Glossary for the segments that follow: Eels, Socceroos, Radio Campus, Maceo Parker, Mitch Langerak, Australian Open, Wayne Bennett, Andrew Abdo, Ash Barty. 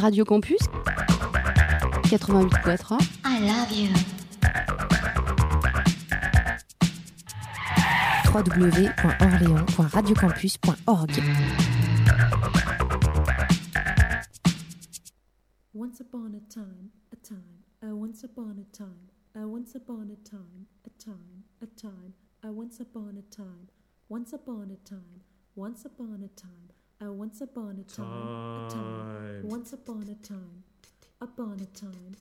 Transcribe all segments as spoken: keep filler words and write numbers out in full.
Radio Campus quatre-vingt-huit point trois. I love you. w w w point orléans point radio campus point org. Once upon a time, a time, I once upon a time, I once upon a time, a time, a time, I once upon a time, once upon a time, once upon a time. I once upon a time, a time, once upon a time, upon a time,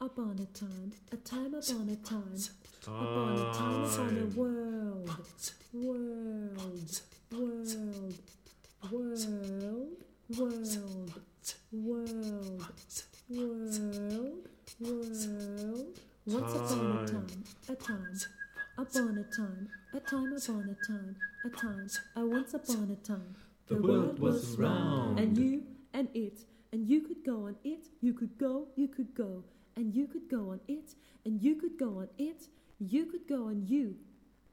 upon a time, a time upon a time, upon a time upon a world, world, world, world, world, world, world, world, once upon a time, a time, upon a time, a time upon a time, a time, I once upon a time. The world was round, and you, and it, and you could go on it, you could go, you could go, and you could go on it, and you could go on it, you could go on you,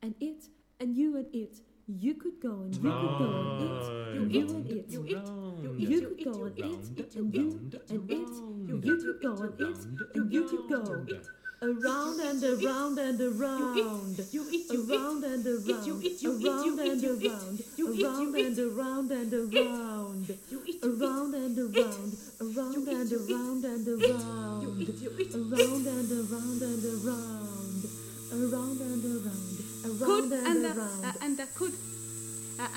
and it, and you and it, you could go on, you could go on it, and you and it, you could go on it, and you, and it, you could go on it, and you could go. Around and around and around, around and around, around and around, around and around and around, around and around, around and around and around.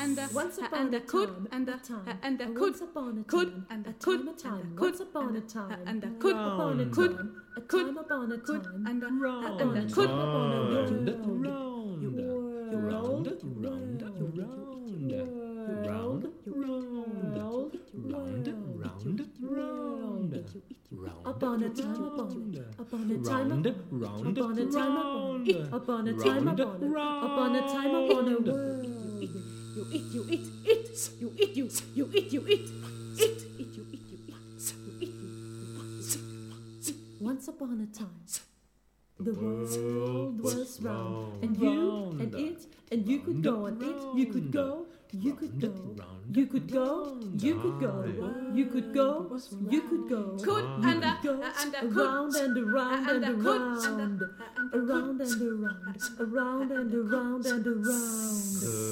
and the once upon a time and the time and the once upon a time and the could once upon a time and the could upon a could a time upon a time and the round and the could upon a round round round round round round round round, round, round, upon a time, upon, upon a time, round, round, upon a time, upon a time, upon a time, upon a world. You eat, you eat, it, you eat, you, you eat, you eat, it, eat, you eat, you eat, you eat. Once upon a time, the world was round, and you and it, and you could go on it, you could go. You could go, you could go, you could go, you could go, you could go, could and around and around and around, around and around, around and around and around, around and around.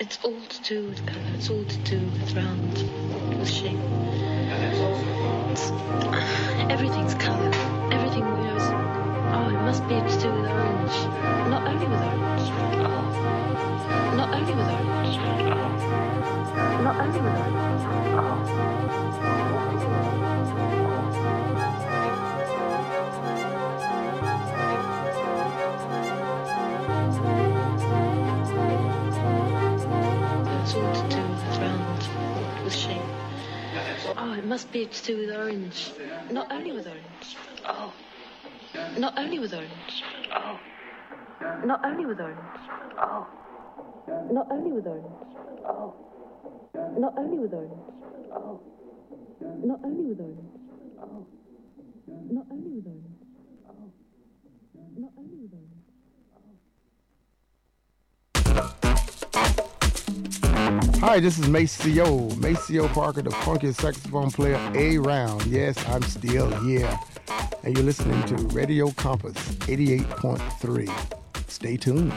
It's all to do with colour, it's all to do with round, with shape. It's, everything's colour. Everything, you know, is, oh, it must be to do with orange. Not only with orange, oh. Not only with orange, oh. Not only with orange, oh. All to do with round, with shape. Oh, it must be to do with orange. Not only with orange. Oh. Not only with orange. Oh. Not only with orange. Oh. Not only with orange. Oh. Not only with orange. Oh. Not only with orange. Oh. Not only with orange. Oh. Not only with orange. Hi, this is Maceo, Maceo Parker, the funkiest saxophone player around. Yes, I'm still here. And you're listening to Radio Campus eighty-eight point three. Stay tuned.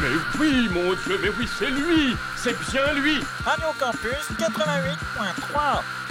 Mais oui, mon Dieu, mais oui, c'est lui, c'est bien lui. Radio Campus eighty-eight point three.